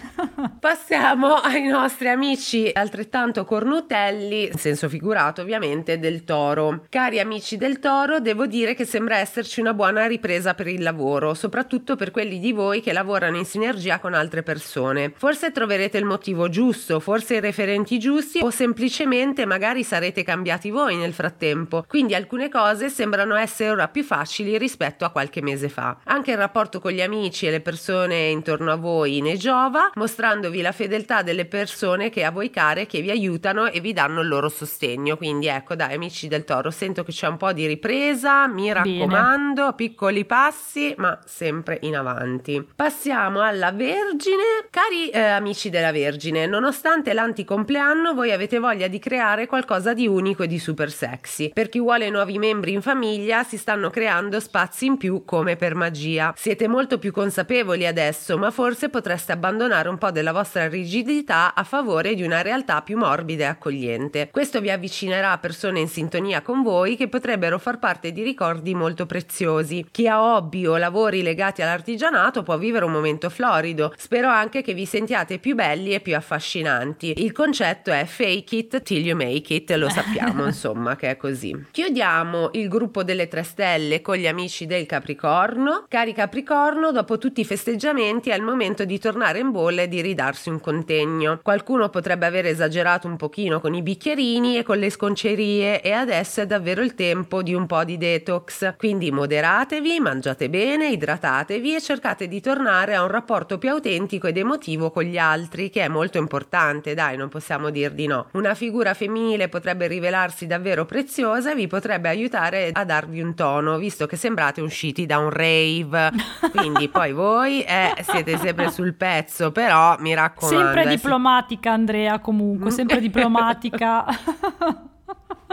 Passiamo ai nostri amici altrettanto cornutelli, in senso figurato ovviamente, del Toro. Cari amici del Toro, devo dire che sembra esserci una buona ripresa per il lavoro, soprattutto per quelli di voi che lavorano in sinergia con altre persone. Forse troverete il motivo giusto, forse i referenti giusti, o semplicemente magari sarete cambiati voi nel frattempo, quindi alcune cose sembrano essere ora più facili rispetto a qualche mese fa. Anche il rapporto con gli amici e le persone intorno a voi ne giova, mostrandovi la fedeltà delle persone che a voi care, che vi aiutano e vi danno il loro sostegno. Quindi ecco, dai amici del Toro, sento che c'è un po' di ripresa, mi raccomando. Bene, piccoli passi ma sempre in avanti. Passiamo alla Vergine. Cari amici della Vergine, nonostante l'anticompleanno voi avete voglia di creare qualcosa di unico e di super sexy. Per chi vuole nuovi membri in famiglia si stanno creando spazi in più come per magia. Siete molto più consapevoli adesso, ma forse potreste abbandonare un po' della vostra rigidità a favore di una realtà più morbida e accogliente. Questo vi avvicinerà a persone in sintonia con voi che potrebbero far parte di ricordi molto preziosi. Chi ha hobby o lavori legati all'artigianato può vivere un momento florido. Spero anche che vi sentiate più belli e più affascinanti. Il concetto è fake it till you make it, lo sappiamo. Insomma, che è così. Chiudiamo il gruppo delle 3 stelle con gli amici del Capricorno. Cari Capricorno, dopo tutti i festeggiamenti è il momento di tornare in bolla e di ridarsi un contegno. Qualcuno potrebbe aver esagerato un pochino con i bicchierini e con le sconcerie, e adesso è davvero il tempo di un po' di detox. Quindi moderatevi, mangiate bene, idratatevi e cercate di tornare a un rapporto più autentico ed emotivo con gli altri, che è molto importante, dai, non possiamo dir di no. Una figura femminile potrebbe rivelarsi davvero preziosa e vi potrebbe aiutare a darvi un tono, visto che sembrate usciti da un rave. Quindi poi voi siete sempre sul pezzo, però mi raccomando, sempre diplomatica, Andrea, comunque sempre diplomatica.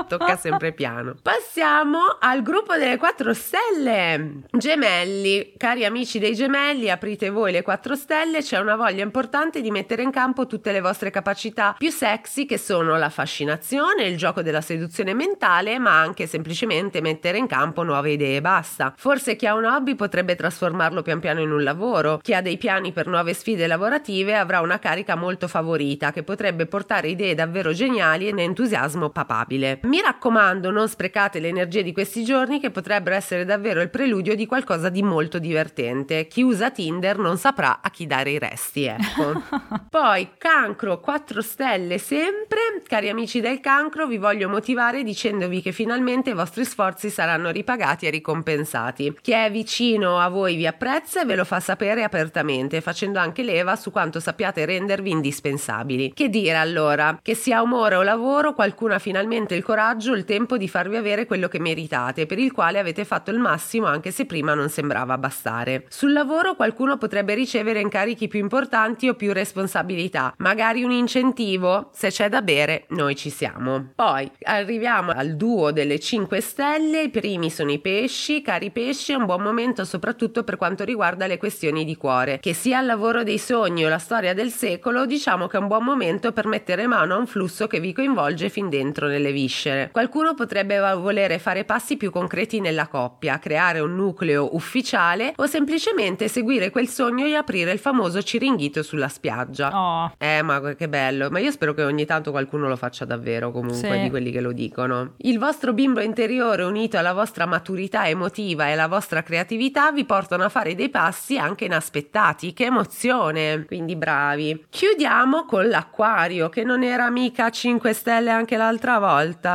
Tocca sempre piano. Passiamo al gruppo delle 4 stelle. Gemelli. Cari amici dei Gemelli, aprite voi le 4 stelle. C'è una voglia importante di mettere in campo tutte le vostre capacità più sexy, che sono la fascinazione, il gioco della seduzione mentale, ma anche semplicemente mettere in campo nuove idee e basta. Forse chi ha un hobby potrebbe trasformarlo pian piano in un lavoro. Chi ha dei piani per nuove sfide lavorative avrà una carica molto favorita che potrebbe portare idee davvero geniali e un entusiasmo papabile. Mi raccomando, non sprecate le energie di questi giorni che potrebbero essere davvero il preludio di qualcosa di molto divertente. Chi usa Tinder non saprà a chi dare i resti, ecco. Poi Cancro, 4 stelle sempre. Cari amici del Cancro, vi voglio motivare dicendovi che finalmente i vostri sforzi saranno ripagati e ricompensati. Chi è vicino a voi vi apprezza e ve lo fa sapere apertamente, facendo anche leva su quanto sappiate rendervi indispensabili. Che dire allora? Che sia umore o lavoro, qualcuno ha finalmente il coraggio, il tempo di farvi avere quello che meritate, per il quale avete fatto il massimo anche se prima non sembrava bastare. Sul lavoro qualcuno potrebbe ricevere incarichi più importanti o più responsabilità, magari un incentivo. Se c'è da bere, noi ci siamo. Poi arriviamo al duo delle 5 stelle, i primi sono i pesci. Cari pesci, è un buon momento soprattutto per quanto riguarda le questioni di cuore. Che sia il lavoro dei sogni o la storia del secolo, diciamo che è un buon momento per mettere mano a un flusso che vi coinvolge fin dentro nelle viscere. Qualcuno potrebbe volere fare passi più concreti nella coppia, creare un nucleo ufficiale o semplicemente seguire quel sogno e aprire il famoso ciringhito sulla spiaggia. Oh. Ma che bello, ma io spero che ogni tanto qualcuno lo faccia davvero, comunque, sì, di quelli che lo dicono. Il vostro bimbo interiore, unito alla vostra maturità emotiva e alla vostra creatività, vi portano a fare dei passi anche inaspettati. Che emozione, quindi bravi. Chiudiamo con l'Acquario, che non era mica 5 stelle anche l'altra volta?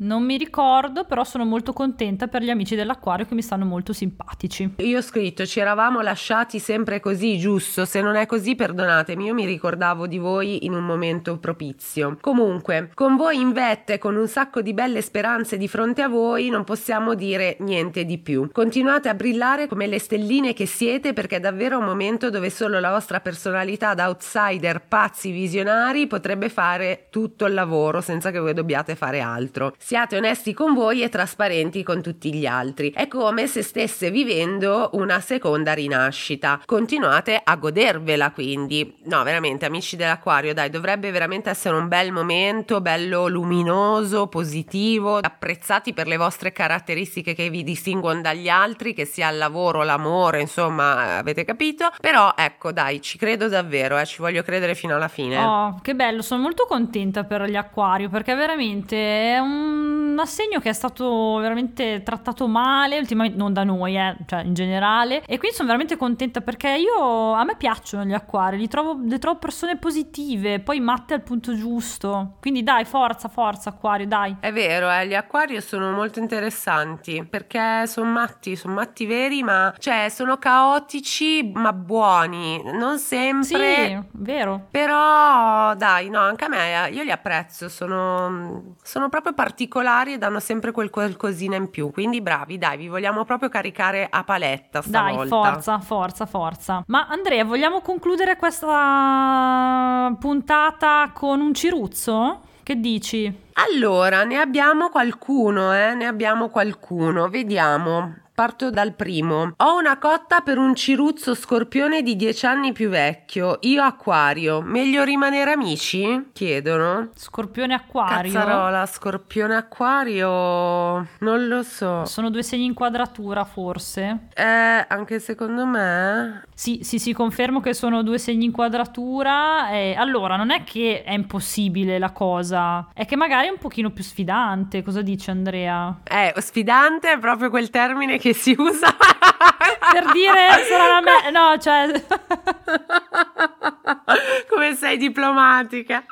Non mi ricordo, però sono molto contenta per gli amici dell'Acquario che mi stanno molto simpatici. Io ho scritto: ci eravamo lasciati sempre così, giusto? Se non è così, perdonatemi, io mi ricordavo di voi in un momento propizio. Comunque, con voi in vette, con un sacco di belle speranze di fronte a voi, non possiamo dire niente di più. Continuate a brillare come le stelline che siete, perché è davvero un momento dove solo la vostra personalità da outsider, pazzi, visionari, potrebbe fare tutto il lavoro senza che voi dobbiate fare altro. Siate onesti con voi e trasparenti con tutti gli altri. È come se stesse vivendo una seconda rinascita. Continuate a godervela, quindi. No, veramente, amici dell'Acquario, dai, dovrebbe veramente essere un bel momento, bello luminoso, positivo. Apprezzati per le vostre caratteristiche che vi distinguono dagli altri, che sia il lavoro, l'amore, insomma, avete capito? Però, ecco, dai, ci credo davvero, ci voglio credere fino alla fine. Oh, che bello, sono molto contenta per gli Acquario, perché veramente è un assegno che è stato veramente trattato male ultimamente, non da noi, cioè in generale, e quindi sono veramente contenta perché a me piacciono gli Acquari, li trovo persone positive, poi matte al punto giusto, quindi dai, forza Acquario, dai. È vero, gli Acquari sono molto interessanti perché sono matti veri, ma cioè sono caotici ma buoni, non sempre, sì, vero, però dai, no, anche a me, io li apprezzo, sono proprio particolari e danno sempre quel qualcosina in più, quindi bravi, dai, vi vogliamo proprio caricare a paletta stavolta. Dai, forza. Ma Andrea, vogliamo concludere questa puntata con un ciruzzo? Che dici? Allora, ne abbiamo qualcuno, vediamo. Parto dal primo. Ho una cotta per un ciruzzo scorpione di 10 anni più vecchio. Io Acquario. Meglio rimanere amici? Chiedono. Scorpione Acquario? Cazzarola, Scorpione Acquario... non lo so. Sono 2 segni in quadratura, forse? Anche secondo me... Sì, confermo che sono 2 segni in quadratura. Allora, non è che è impossibile la cosa. È che magari è un pochino più sfidante. Cosa dice Andrea? Sfidante è proprio quel termine che si usa per dire no, cioè come sei diplomatica.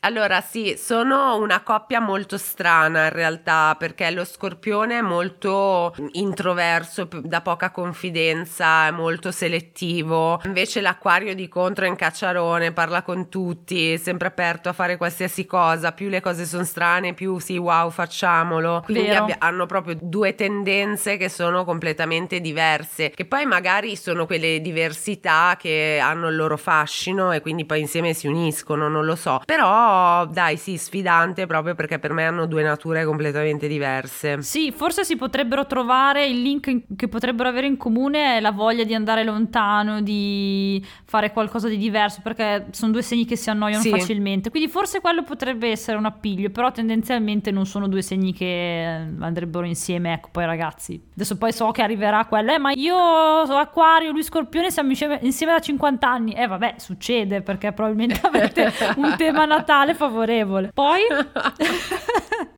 Allora sì, sono una coppia molto strana in realtà, perché lo Scorpione è molto introverso, da poca confidenza, è molto selettivo, invece l'Acquario di contro è in cacciarone, parla con tutti, è sempre aperto a fare qualsiasi cosa, più le cose sono strane più sì, wow, facciamolo, quindi hanno proprio due tendenze che sono completamente diverse, che poi magari sono quelle diversità che hanno il loro fascino e quindi poi insieme si uniscono, non lo so, però dai, sì, sfidante proprio perché per me hanno due nature completamente diverse. Sì, forse si potrebbero trovare il link che potrebbero avere in comune è la voglia di andare lontano, di fare qualcosa di diverso, perché sono 2 segni che si annoiano, sì, facilmente, quindi forse quello potrebbe essere un appiglio, però tendenzialmente non sono 2 segni che andrebbero insieme, ecco. Poi ragazzi, adesso poi so che arriverà quella, ma io sono Acquario, lui Scorpione, siamo insieme da 50 anni, vabbè, succede perché probabilmente avete un tema natale morale favorevole. Poi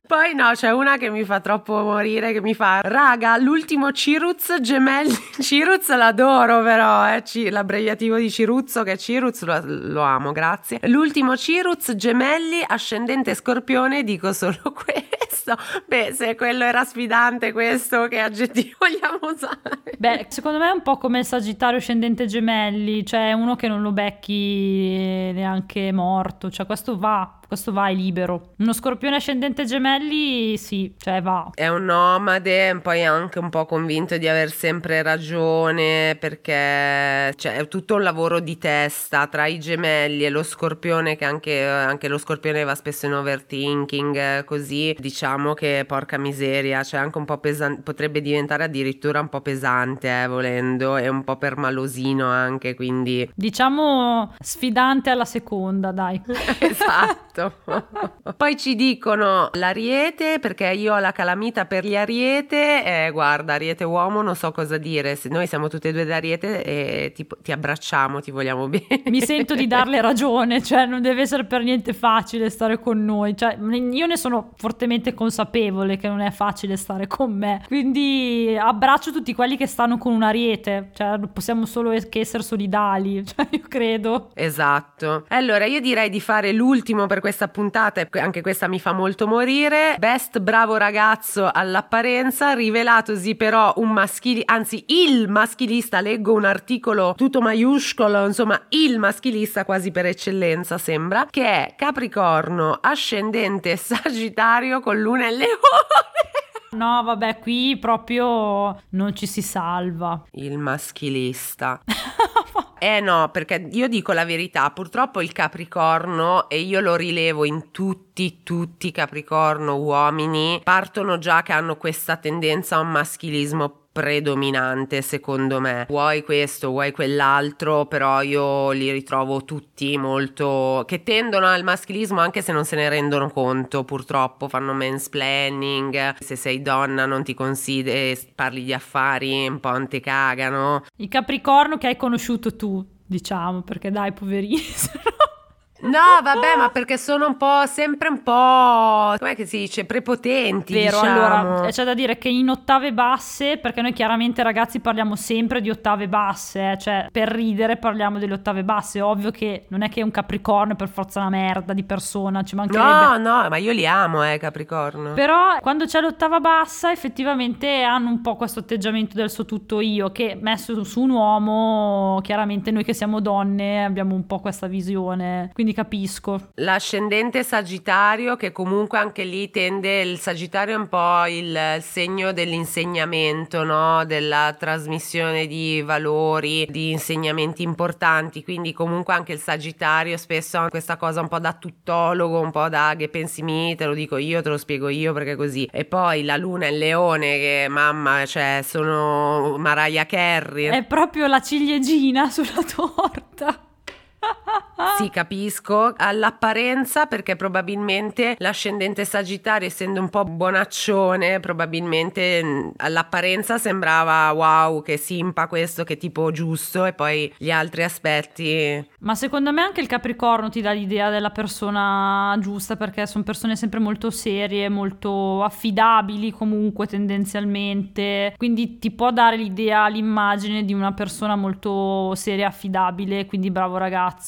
poi no, c'è una che mi fa troppo morire, che mi fa, raga, l'ultimo Ciruz gemelli, Ciruz l'adoro però, l'abbreviativo di Ciruzzo, che è Ciruz, lo amo, grazie. L'ultimo Ciruz gemelli ascendente scorpione, dico solo questo. Beh, se quello era sfidante, questo che aggettivo vogliamo usare? Beh, secondo me è un po' come il sagittario ascendente gemelli, cioè uno che non lo becchi neanche morto, cioè questo va, è libero. Uno scorpione ascendente gemelli, sì, cioè va. È un nomade, poi è anche un po' convinto di aver sempre ragione, perché cioè, è tutto un lavoro di testa tra i gemelli e lo scorpione, che anche lo scorpione va spesso in overthinking, così diciamo che porca miseria, cioè anche un po' pesante, potrebbe diventare addirittura un po' pesante volendo, e un po' permalosino anche, quindi diciamo sfidante alla seconda, dai. Esatto. Poi ci dicono l'ariete, perché io ho la calamita per gli ariete, guarda, ariete uomo non so cosa dire, se noi siamo tutte e due d'ariete e ti abbracciamo, ti vogliamo bene. Mi sento di darle ragione, cioè non deve essere per niente facile stare con noi, cioè io ne sono fortemente consapevole che non è facile stare con me, quindi abbraccio tutti quelli che stanno con un ariete, cioè possiamo solo che essere solidali, cioè io credo. Esatto, allora io direi di fare l'ultimo per questa puntata, e anche questa mi fa molto morire. Best bravo ragazzo all'apparenza, rivelatosi però un il maschilista, leggo un articolo tutto maiuscolo, insomma il maschilista quasi per eccellenza sembra, che è Capricorno ascendente Sagittario con Luna e Leone. No vabbè, qui proprio non ci si salva, il maschilista. No, perché io dico la verità, purtroppo il Capricorno, e io lo rilevo in tutti Capricorno uomini, partono già che hanno questa tendenza a un maschilismo predominante, secondo me, vuoi questo vuoi quell'altro, però io li ritrovo tutti molto che tendono al maschilismo anche se non se ne rendono conto, purtroppo fanno mansplaining, se sei donna non ti consideri, parli di affari un po' non te cagano. Il Capricorno che hai conosciuto tu, diciamo, perché dai poverissimo. No vabbè, ma perché sono un po' sempre un po', com'è che si dice, prepotenti. Vero, diciamo. Allora c'è da dire che in ottave basse, perché noi chiaramente ragazzi parliamo sempre di ottave basse, cioè per ridere parliamo delle ottave basse, ovvio che non è che un Capricorno è per forza una merda di persona, ci mancherebbe. No ma io li amo, Capricorno, però quando c'è l'ottava bassa effettivamente hanno un po' questo atteggiamento del so tutto io, che messo su un uomo chiaramente noi che siamo donne abbiamo un po' questa visione, quindi capisco. L'ascendente Sagittario, che comunque anche lì tende, il Sagittario è un po' il segno dell'insegnamento, no? Della trasmissione di valori, di insegnamenti importanti, quindi comunque anche il Sagittario spesso ha questa cosa un po' da tuttologo, un po' da che pensi mi, te lo dico io, te lo spiego io perché così. E poi la Luna e il Leone, che mamma, cioè sono Mariah Carey, è proprio la ciliegina sulla torta. Sì, capisco all'apparenza, perché probabilmente l'ascendente Sagittario, essendo un po' bonaccione, probabilmente all'apparenza sembrava wow che simpa questo, che tipo giusto, e poi gli altri aspetti. Ma secondo me anche il Capricorno ti dà l'idea della persona giusta, perché sono persone sempre molto serie, molto affidabili comunque tendenzialmente, quindi ti può dare l'idea, l'immagine di una persona molto seria, affidabile, quindi bravo ragazzo,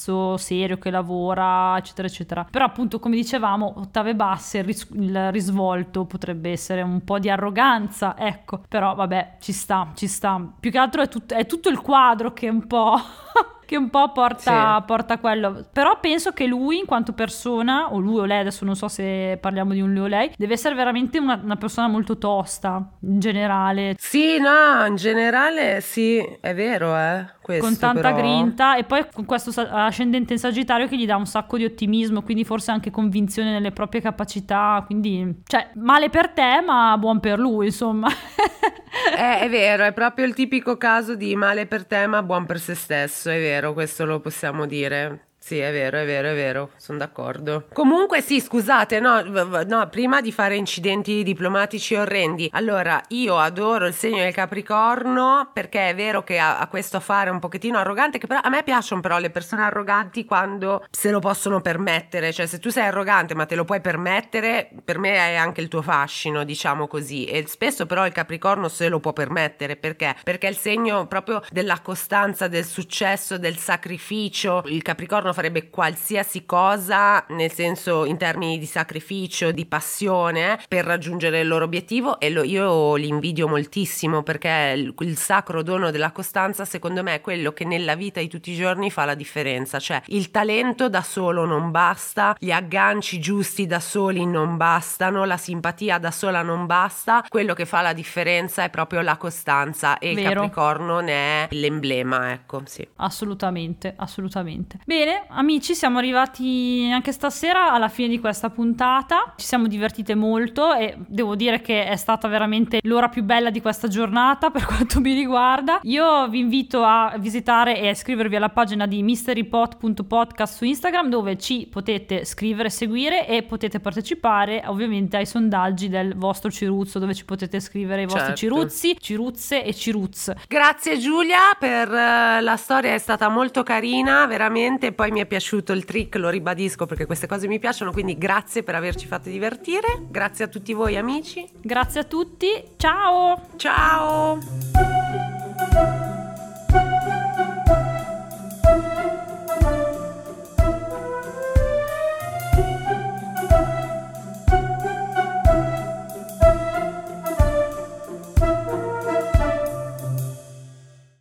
serio, che lavora, eccetera eccetera. Però appunto, come dicevamo, ottave basse, il risvolto potrebbe essere un po' di arroganza, ecco, però vabbè, ci sta. Più che altro è tutto il quadro che è un po' che un po' porta, sì, porta quello. Però penso che lui, in quanto persona, o lui o lei, adesso non so se parliamo di un lui o lei, deve essere veramente una persona molto tosta in generale. Sì, no, in generale sì, è vero, questo, con tanta però grinta, e poi con questo ascendente in Sagittario che gli dà un sacco di ottimismo, quindi forse anche convinzione nelle proprie capacità, quindi cioè male per te ma buon per lui, insomma. È vero, è proprio il tipico caso di male per te ma buon per se stesso, è vero, questo lo possiamo dire. Sì, è vero, sono d'accordo. Comunque sì, scusate, no, prima di fare incidenti diplomatici orrendi. Allora, io adoro il segno del Capricorno perché è vero che ha questo affare un pochettino arrogante, che però a me piacciono però le persone arroganti quando se lo possono permettere, cioè se tu sei arrogante ma te lo puoi permettere, per me è anche il tuo fascino, diciamo così. E spesso però il Capricorno se lo può permettere, perché? Perché è il segno proprio della costanza, del successo, del sacrificio. Il Capricorno farebbe qualsiasi cosa, nel senso in termini di sacrificio, di passione, per raggiungere il loro obiettivo, e io li invidio moltissimo, perché il sacro dono della costanza secondo me è quello che nella vita di tutti i giorni fa la differenza, cioè il talento da solo non basta, gli agganci giusti da soli non bastano, la simpatia da sola non basta, quello che fa la differenza è proprio la costanza, e vero. Il Capricorno ne è l'emblema, ecco, sì. Assolutamente. Bene, amici, siamo arrivati anche stasera alla fine di questa puntata, ci siamo divertite molto e devo dire che è stata veramente l'ora più bella di questa giornata per quanto mi riguarda. Io vi invito a visitare e a iscrivervi alla pagina di mysterypot.podcast su Instagram, dove ci potete scrivere, seguire, e potete partecipare ovviamente ai sondaggi del vostro Ciruzzo, dove ci potete scrivere i vostri Ciruzzi, Ciruzze e Ciruz. Grazie Giulia per la storia, è stata molto carina veramente, poi mi è piaciuto il trick, lo ribadisco perché queste cose mi piacciono, quindi grazie per averci fatto divertire, grazie a tutti voi amici, grazie a tutti, ciao.